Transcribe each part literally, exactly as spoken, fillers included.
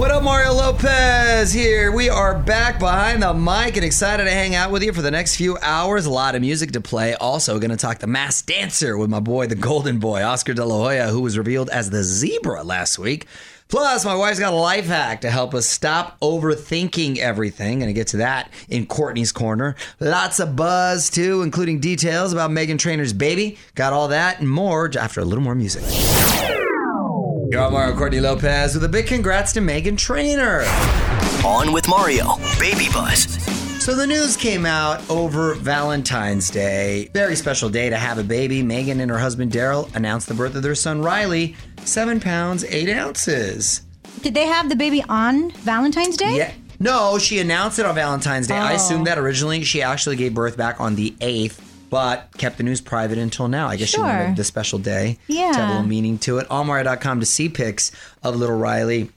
What up, Mario Lopez here. We are back behind the mic and excited to hang out with you for the next few hours. A lot of music to play. Also going to talk the Masked Dancer with my boy, the golden boy, Oscar De La Hoya, who was revealed as the zebra last week. Plus, my wife's got a life hack to help us stop overthinking everything. Going to get to that in Courtney's Corner. Lots of buzz, too, including details about Meghan Trainor's baby. Got all that and more after a little more music. Yo, I'm Mario Courtney Lopez with a big congrats to Meghan Trainor. On with Mario, Baby Buzz. So the news came out over Valentine's Day. Very special day to have a baby. Meghan and her husband, Daryl, announced the birth of their son, Riley, seven pounds, eight ounces. Did they have the baby on Valentine's Day? Yeah. No, she announced it on Valentine's Day. Oh. I assumed that originally. She actually gave birth back on the eighth, but kept the news private until now. I guess sure. She wanted the special day yeah. to have a little meaning to it. Allmari dot com to see pics of little Riley.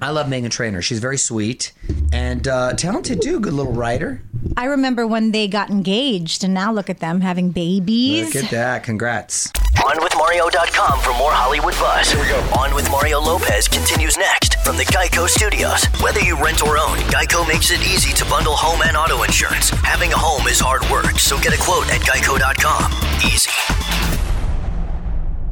I love Meghan Trainor. She's very sweet and uh, talented, too. Good little writer. I remember when they got engaged, and now look at them having babies. Look at that. Congrats. on with mario dot com for more Hollywood buzz. Here we go. On with Mario Lopez continues next from the GEICO studios. Whether you rent or own, GEICO makes it easy to bundle home and auto insurance. Having a home is hard work, so get a quote at geico dot com. Easy.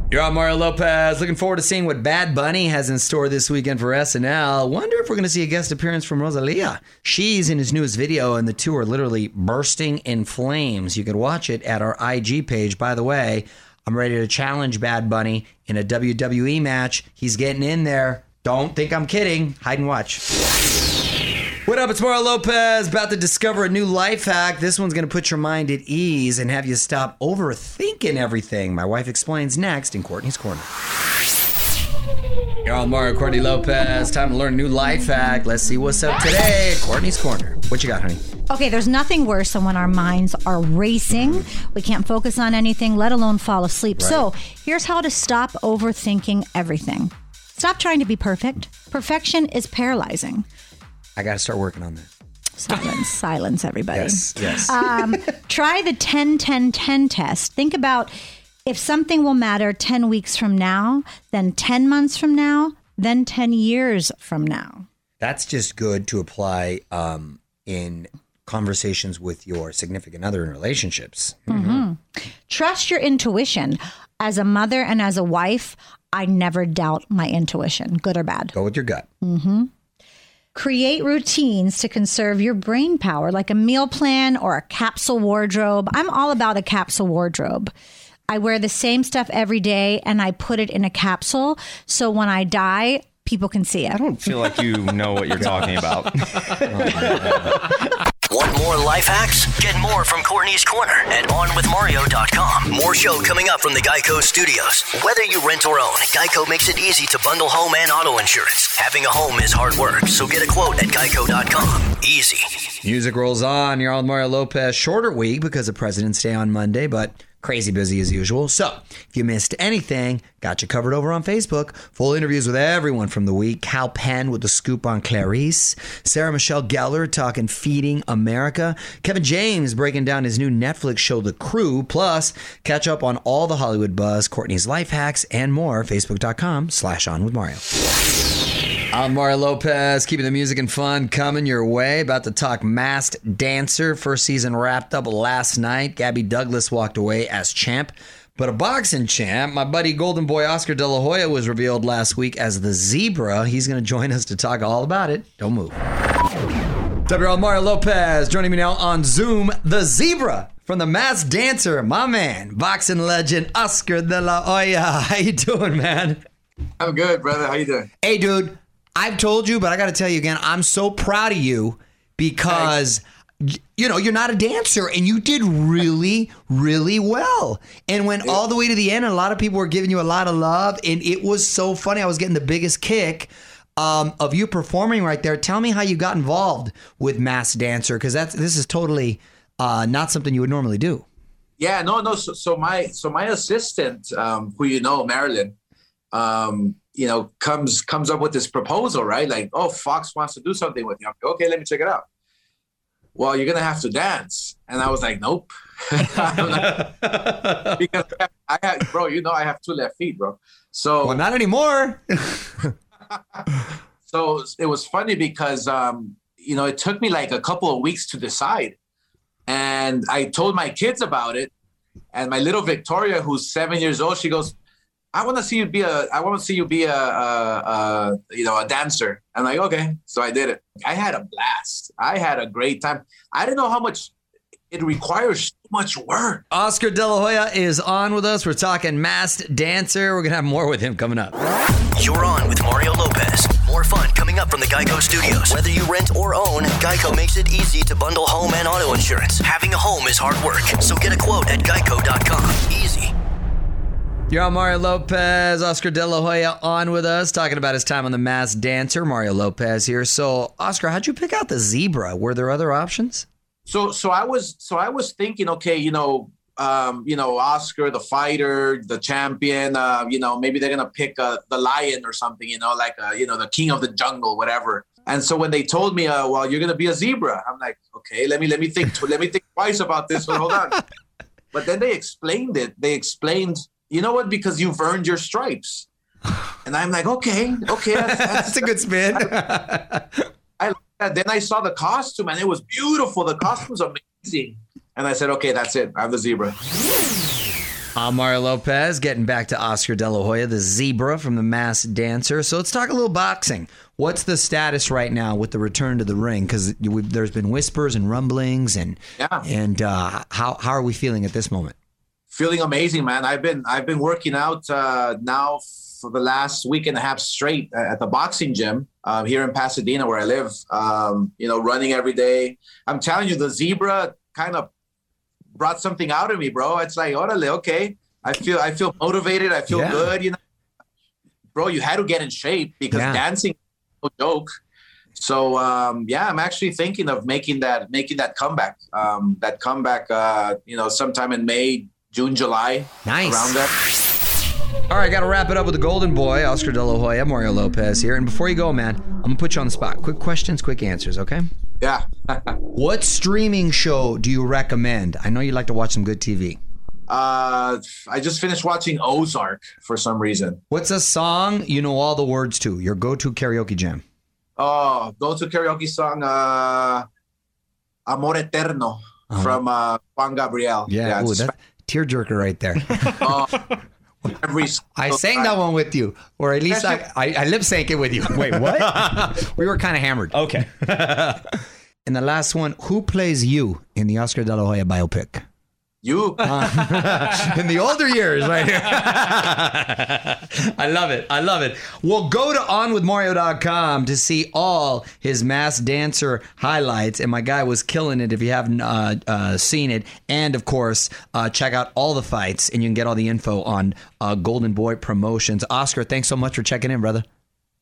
You're on Mario Lopez. Looking forward to seeing what Bad Bunny has in store this weekend for S N L. Wonder if we're going to see a guest appearance from Rosalia. She's in his newest video, and the two are literally bursting in flames. You can watch it at our I G page. By the way, I'm ready to challenge Bad Bunny in a W W E match. He's getting in there. Don't think I'm kidding. Hide and watch. What up, it's Mario Lopez, about to discover a new life hack. This one's going to put your mind at ease and have you stop overthinking everything. My wife explains next in Courtney's Corner. You're on Mario, Courtney Lopez. Time to learn a new life hack. Let's see what's up today at Courtney's Corner. What you got, honey? Okay, there's nothing worse than when our minds are racing. We can't focus on anything, let alone fall asleep. Right. So here's how to stop overthinking everything. Stop trying to be perfect. Perfection is paralyzing. I got to start working on that. Silence, silence, everybody. Yes, yes. Um, try the ten ten ten test. Think about if something will matter ten weeks from now, then ten months from now, then ten years from now. That's just good to apply um, in conversations with your significant other in relationships. Mm-hmm. Mm-hmm. Trust your intuition. As a mother and as a wife, I never doubt my intuition, good or bad. Go with your gut. Mm-hmm. Create routines to conserve your brain power, like a meal plan or a capsule wardrobe. I'm all about a capsule wardrobe. I wear the same stuff every day and I put it in a capsule so when I die, people can see it. I don't feel like you know what you're talking about. Want more life hacks? Get more from Courtney's Corner at on with mario dot com. More show coming up from the GEICO studios. Whether you rent or own, GEICO makes it easy to bundle home and auto insurance. Having a home is hard work, so get a quote at geico dot com. Easy. Music rolls on. You're on Mario Lopez. Shorter week because of President's Day on Monday, but crazy busy as usual. So if you missed anything, got you covered over on Facebook. Full interviews with everyone from the week. Cal Penn with the scoop on Clarice. Sarah Michelle Gellar talking Feeding America. Kevin James breaking down his new Netflix show, The Crew. Plus, catch up on all the Hollywood buzz, Courtney's life hacks, and more. facebook dot com slash on with Mario. I'm Mario Lopez, keeping the music and fun coming your way. About to talk Masked Dancer. First season wrapped up last night. Gabby Douglas walked away as champ, but a boxing champ. My buddy Golden Boy Oscar De La Hoya was revealed last week as the zebra. He's going to join us to talk all about it. Don't move. W R L Mario Lopez joining me now on Zoom, the zebra from the Masked Dancer. My man, boxing legend Oscar De La Hoya. How you doing, man? I'm good, brother. How you doing? Hey, dude. I've told you, but I got to tell you again, I'm so proud of you because, you know, you're not a dancer and you did really, really well and went all the way to the end. And a lot of people were giving you a lot of love. And it was so funny. I was getting the biggest kick um, of you performing right there. Tell me how you got involved with Masked Dancer, because that's this is totally uh, not something you would normally do. Yeah, no, no. So, so my so my assistant, um, who you know, Marilyn, um you know, comes comes up with this proposal, right? Like, oh, Fox wants to do something with you. I'm like, okay, let me check it out. Well, you're going to have to dance. And I was like, nope. Not, because I had, bro, you know, I have two left feet, bro. So, well, not anymore. So it was funny because, um, you know, it took me like a couple of weeks to decide. And I told my kids about it. And my little Victoria, who's seven years old, she goes, I want to see you be a, I want to see you be a, a, a, you know, a dancer. I'm like, okay. So I did it. I had a blast. I had a great time. I didn't know how much it requires so much work. Oscar De La Hoya is on with us. We're talking Masked Dancer. We're going to have more with him coming up. You're on with Mario Lopez. More fun coming up from the GEICO studios. Whether you rent or own, GEICO makes it easy to bundle home and auto insurance. Having a home is hard work, so get a quote at geico dot com. Easy. You're on Mario Lopez. Oscar De La Hoya on with us, talking about his time on The Masked Dancer. Mario Lopez here. So, Oscar, how'd you pick out the zebra? Were there other options? So, so I was, so I was thinking, okay, you know, um, you know, Oscar, the fighter, the champion, uh, you know, maybe they're gonna pick uh, the lion or something, you know, like, uh, you know, the king of the jungle, whatever. And so when they told me, uh, well, you're gonna be a zebra, I'm like, okay, let me, let me think, t- let me think twice about this one. Hold on. But then they explained it. They explained. You know what? Because you've earned your stripes. And I'm like, okay, okay. That's, that's, that's a good spin. I, I, then I saw the costume and it was beautiful. The costume's amazing. And I said, okay, that's it. I'm the zebra. I'm Mario Lopez, getting back to Oscar De La Hoya, the zebra from The Masked Dancer. So let's talk a little boxing. What's the status right now with the return to the ring? Because there's been whispers and rumblings. And yeah. and uh, how how are we feeling at this moment? Feeling amazing, man. I've been I've been working out uh, now for the last week and a half straight at the boxing gym uh, here in Pasadena where I live, um, you know, running every day. I'm telling you, the zebra kind of brought something out of me, bro. It's like, orale, okay. I feel I feel motivated. I feel yeah. good, you know. Bro, you had to get in shape because yeah. dancing is no joke. So, um, yeah, I'm actually thinking of making that making that comeback, um, that comeback, uh, you know, sometime in May, June, July, nice. Around that. All right, got to wrap it up with the golden boy, Oscar De La Hoya. Mario Lopez here. And before you go, man, I'm going to put you on the spot. Quick questions, quick answers, okay? Yeah. What streaming show do you recommend? I know you like to watch some good T V. Uh, I just finished watching Ozark for some reason. What's a song you know all the words to? Your go-to karaoke jam. Oh, go-to karaoke song, uh, Amor Eterno uh-huh. from uh, Juan Gabriel. Yeah, yeah ooh, that's... Tearjerker right there. Oh, every I sang time. That one with you, or at least I, I, I lip sank it with you. Wait, what? We were kind of hammered. Okay. And the last one, who plays you in the Oscar De La Hoya biopic? You. Uh, in the older years right here. I love it. I love it. Well, go to on with mario dot com to see all his Masked Dancer highlights. And my guy was killing it if you haven't uh, uh, seen it. And, of course, uh, check out all the fights. And you can get all the info on uh, Golden Boy Promotions. Oscar, thanks so much for checking in, brother.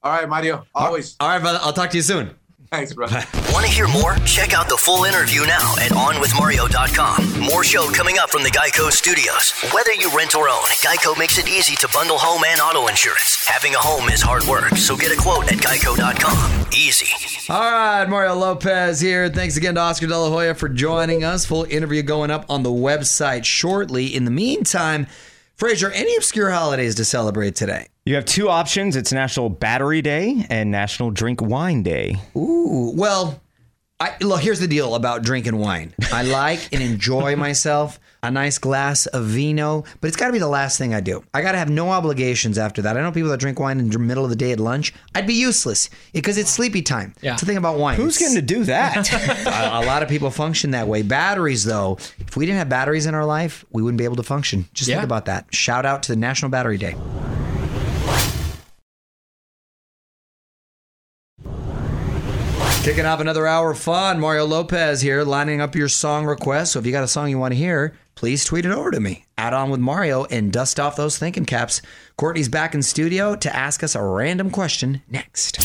All right, Mario. Always. All right, brother. I'll talk to you soon. Thanks, bro. Want to hear more? Check out the full interview now at on with mario dot com. More show coming up from the GEICO studios. Whether you rent or own, GEICO makes it easy to bundle home and auto insurance. Having a home is hard work, so get a quote at geico dot com. Easy. All right, Mario Lopez here. Thanks again to Oscar De La Hoya for joining us. Full interview going up on the website shortly. In the meantime, Fraser, any obscure holidays to celebrate today? You have two options. It's National Battery Day and National Drink Wine Day. Ooh, well, I, look, here's the deal about drinking wine. I like and enjoy myself a nice glass of vino, but it's got to be the last thing I do. I got to have no obligations after that. I know people that drink wine in the middle of the day at lunch. I'd be useless because it's sleepy time. Yeah. It's the thing about wine. Who's getting to do that? a, a lot of people function that way. Batteries, though, if we didn't have batteries in our life, we wouldn't be able to function. Just yeah. think about that. Shout out to the National Battery Day. Kicking off another hour of fun. Mario Lopez here, lining up your song requests. So if you got a song you want to hear, please tweet it over to me. Add on with Mario and dust off those thinking caps. Courtney's back in studio to ask us a random question next.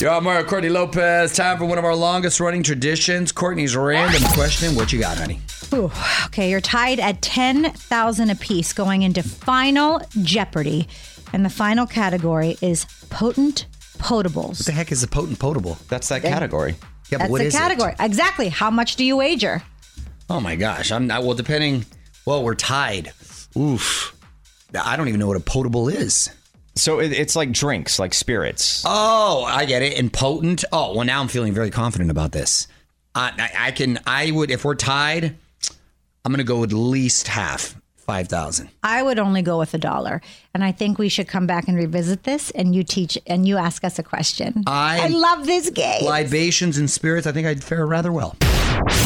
Yo, I'm Mario Courtney Lopez. Time for one of our longest running traditions, Courtney's random question. What you got, honey? Ooh, okay, you're tied at ten thousand apiece going into Final Jeopardy. And the final category is potent potables. What the heck is a potent potable? That's that category. Yeah, but what is it? That's the category. Exactly. How much do you wager? Oh my gosh. I'm not, well, depending. Well, we're tied. Oof. I don't even know what a potable is. So it, it's like drinks, like spirits. Oh, I get it. And potent. Oh, well, now I'm feeling very confident about this. Uh, I, I can, I would, if we're tied, I'm going to go at least half, five thousand. I would only go with a dollar. And I think we should come back and revisit this, and you teach, and you ask us a question. I, I love this game. Libations and spirits. I think I'd fare rather well.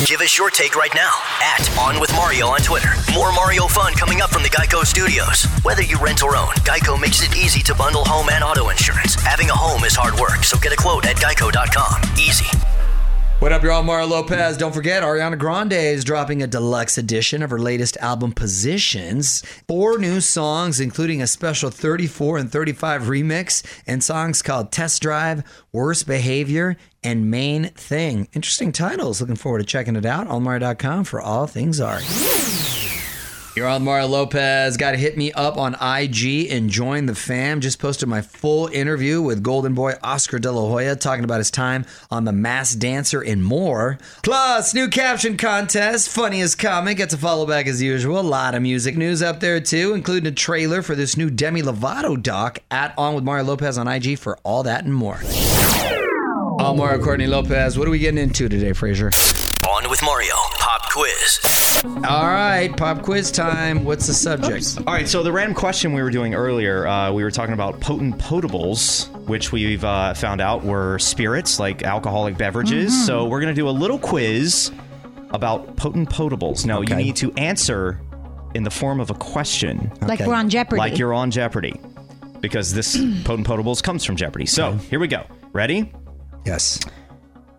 Give us your take right now at On With Mario on Twitter. More Mario fun coming up from the GEICO studios. Whether you rent or own, GEICO makes it easy to bundle home and auto insurance. Having a home is hard work, so get a quote at geico dot com. Easy. What up, y'all? Mario Lopez. Don't forget, Ariana Grande is dropping a deluxe edition of her latest album, Positions. Four new songs, including a special thirty-four and thirty-five remix, and songs called Test Drive, Worst Behavior, and Main Thing. Interesting titles. Looking forward to checking it out. Allmari dot com for all things art. You're on Mario Lopez. Got to hit me up on I G and join the fam. Just posted my full interview with Golden Boy Oscar De La Hoya, talking about his time on The Masked Dancer and more. Plus, new caption contest, funniest comment, gets a follow back as usual. A lot of music news up there too, including a trailer for this new Demi Lovato doc. At On With Mario Lopez on I G for all that and more. I'm Mario Courtney Lopez. What are we getting into today, Fraser? On With Mario Pop Quiz. All right, pop quiz time. What's the subject? Oops. All right, so the random question we were doing earlier, uh, we were talking about potent potables, which we've uh, found out were spirits, like alcoholic beverages. Mm-hmm. So we're going to do a little quiz about potent potables. Now, okay. You need to answer in the form of a question. Okay. Like we're on Jeopardy. Like you're on Jeopardy, because this potent potables comes from Jeopardy. So okay. Here we go. Ready? Yes.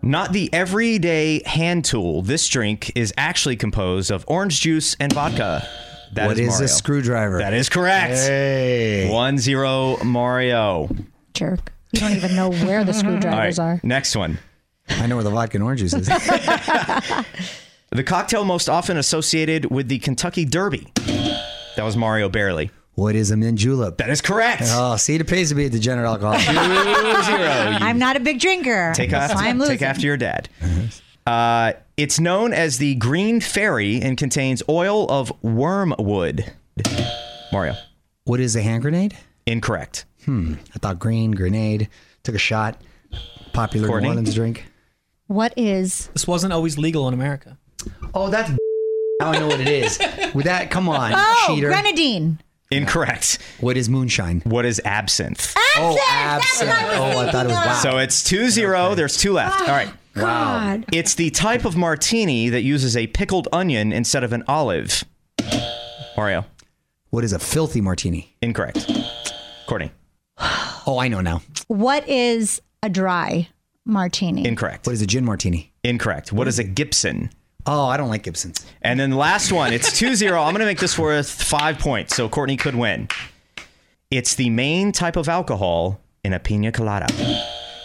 Not the everyday hand tool. This drink is actually composed of orange juice and vodka. That what is, is Mario. A screwdriver? That is correct. Hey. One zero, Mario. Jerk. You don't even know where the screwdrivers right, are. Next one. I know where the vodka and orange juice is. The cocktail most often associated with the Kentucky Derby. That was Mario barely. What is a mint julep? That is correct. Oh, see, it pays to be a degenerate alcoholic. Two, zero. I'm not a big drinker. Take, after, I'm take after your dad. Uh, it's known as the green fairy and contains oil of wormwood. Mario. What is a hand grenade? Incorrect. Hmm. I thought green, grenade, took a shot. Popular Courtney. New Orleans drink. What is? This wasn't always legal in America. Oh, that's I don't know what it is. With that, come on, oh, cheater. Grenadine. Incorrect. What is moonshine? What is absinthe? Absinthe! Oh, absinthe. Oh, I thought it was wow. So it's two zero. Okay. There's two left. Oh, all right. God. Wow. It's the type of martini that uses a pickled onion instead of an olive. Mario. What is a filthy martini? Incorrect. Courtney. Oh, I know now. What is a dry martini? Incorrect. What is a gin martini? Incorrect. What is a Gibson? Oh, I don't like Gibsons. And then the last one, it's two zero. I'm going to make this worth five points, so Courtney could win. It's the main type of alcohol in a pina colada.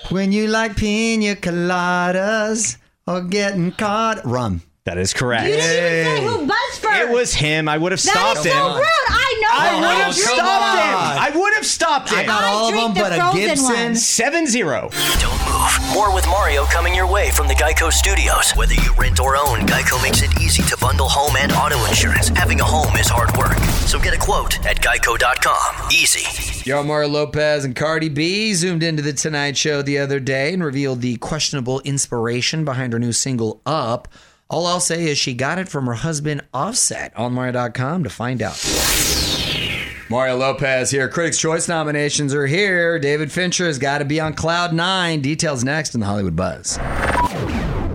When you like pina coladas or getting caught. Rum. That is correct. You didn't even say who buzzed first. It was him. I would have stopped him. That is so him. Rude. I know. I, I would have stopped him. I would have stopped him. I got all of them, the but a Gibson. seven zero. Don't move. More with Mario coming your way from the GEICO studios. Whether you rent or own, GEICO makes it easy to bundle home and auto insurance. Having a home is hard work. So get a quote at geico dot com. Easy. Yo, Mario Lopez and Cardi B zoomed into The Tonight Show the other day and revealed the questionable inspiration behind her new single, Up. All I'll say is she got it from her husband, Offset. On Mario dot com to find out. Mario Lopez here. Critics' Choice nominations are here. David Fincher has got to be on cloud nine. Details next in the Hollywood Buzz.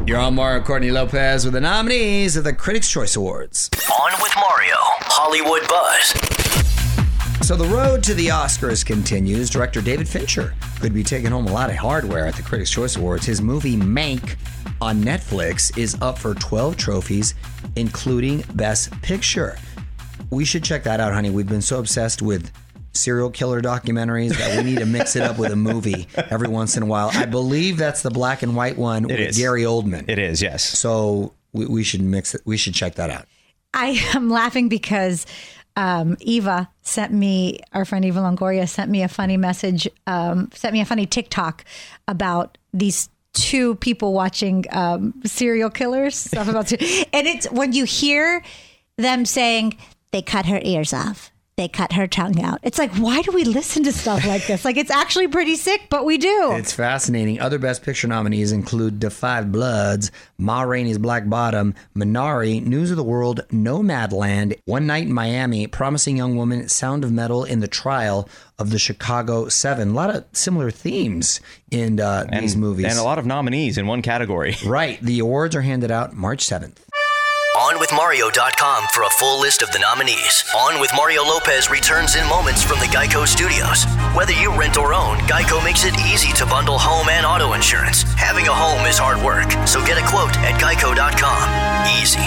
You're on Mario Courtney Lopez with the nominees of the Critics' Choice Awards. On with Mario, Hollywood Buzz. So the road to the Oscars continues. Director David Fincher could be taking home a lot of hardware at the Critics' Choice Awards. His movie, Mank, on Netflix is up for twelve trophies, including Best Picture. We should check that out, honey. We've been so obsessed with serial killer documentaries that we need to mix it up with a movie every once in a while. I believe that's the black and white one it with is. Gary Oldman. It is, yes. So we, we should mix it. We should check that out. I am laughing because um, Eva sent me, our friend Eva Longoria sent me a funny message, um, sent me a funny TikTok about these two people watching um, serial killers. Stuff about, and it's when you hear them saying, they cut her ears off. they cut her tongue out. It's like, why do we listen to stuff like this? Like, it's actually pretty sick, but we do. It's fascinating. Other Best Picture nominees include Da Five Bloods, Ma Rainey's Black Bottom, Minari, News of the World, Nomadland, One Night in Miami, Promising Young Woman, Sound of Metal, and The Trial of the Chicago Seven. A lot of similar themes in uh, and, these movies. And a lot of nominees in one category. Right. The awards are handed out March seventh. on with mario dot com for a full list of the nominees. On with Mario Lopez returns in moments from the GEICO studios. Whether you rent or own, GEICO makes it easy to bundle home and auto insurance. Having a home is hard work, so get a quote at geico dot com. Easy.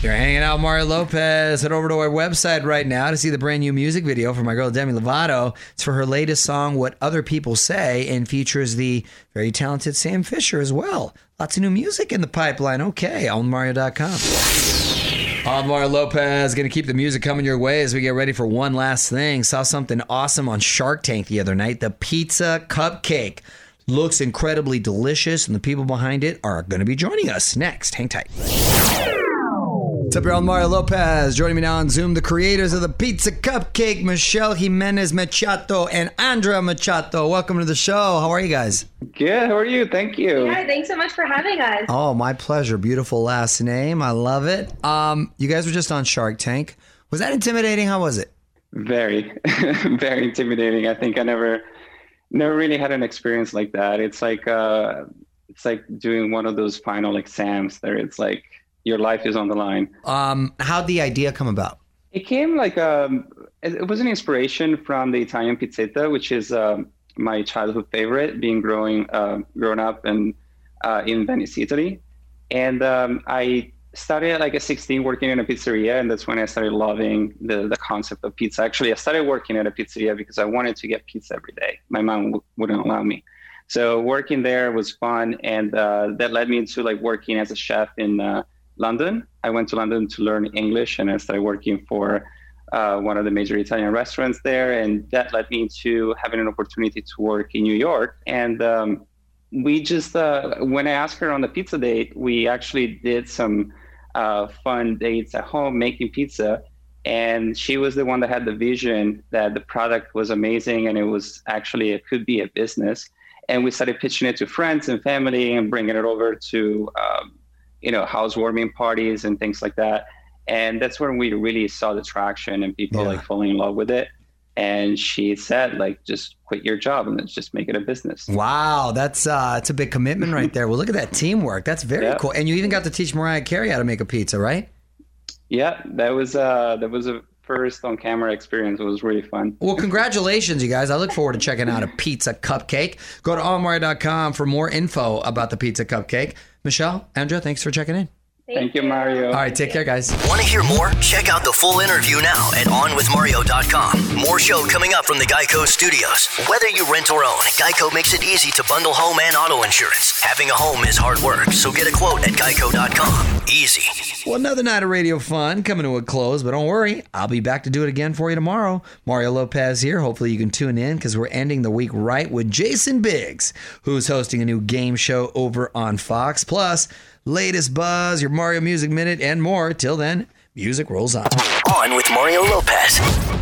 You're hanging out, Mario Lopez. Head over to our website right now to see the brand new music video for my girl Demi Lovato. It's for her latest song, What Other People Say, and features the very talented Sam Fisher as well. Lots of new music in the pipeline. Okay, on mario dot com. I'm Mario Lopez. Going to keep the music coming your way as we get ready for one last thing. Saw something awesome on Shark Tank the other night, the Pizza Cupcake. Looks incredibly delicious, and the people behind it are going to be joining us next. Hang tight. What's up, y'all? Mario Lopez. Joining me now on Zoom, the creators of the Pizza Cupcake, Michelle Jimenez Machato and Andra Machato. Welcome to the show. How are you guys? Good. How are you? Thank you. Yeah, thanks so much for having us. Oh, my pleasure. Beautiful last name. I love it. Um, you guys were just on Shark Tank. Was that intimidating? How was it? Very, very intimidating. I think I never, never really had an experience like that. It's like, uh, it's like doing one of those final exams there. It's like, your life is on the line. Um, how'd the idea come about? It came like, um, it was an inspiration from the Italian pizzetta, which is um, my childhood favorite, being growing, uh, grown up and uh, in Venice, Italy. And um, I started at like a sixteen working in a pizzeria, and that's when I started loving the, the concept of pizza. Actually, I started working at a pizzeria because I wanted to get pizza every day. My mom w- wouldn't allow me. So working there was fun, and uh, that led me into like working as a chef in uh, London. I went to London to learn English, and I started working for uh, one of the major Italian restaurants there. And that led me to having an opportunity to work in New York. And um, we just, uh, when I asked her on the pizza date, we actually did some uh, fun dates at home making pizza. And she was the one that had the vision that the product was amazing, and it was actually, it could be a business. And we started pitching it to friends and family and bringing it over to um, you know, housewarming parties and things like that. And that's when we really saw the traction and people yeah. like falling in love with it. And she said, like, just quit your job and let's just make it a business. Wow. That's uh, that's a big commitment right there. Well, look at that teamwork. That's very yeah. cool. And you even got to teach Mariah Carey how to make a pizza, right? Yeah, that was uh, that was a first on camera experience. It was really fun. Well, congratulations, you guys. I look forward to checking out a Pizza Cupcake. Go to on mario dot com for more info about the Pizza Cupcake. Michelle, Andra, thanks for checking in. Thank, Thank you, Mario. All right, take care, guys. Want to hear more? Check out the full interview now at on with mario dot com. More show coming up from the GEICO studios. Whether you rent or own, GEICO makes it easy to bundle home and auto insurance. Having a home is hard work, so get a quote at geico dot com. Easy. Well, another night of radio fun coming to a close, but don't worry. I'll be back to do it again for you tomorrow. Mario Lopez here. Hopefully you can tune in because we're ending the week right with Jason Biggs, who's hosting a new game show over on Fox. Plus, latest buzz, your Mario Music Minute, and more. Till then, music rolls on. On with Mario Lopez.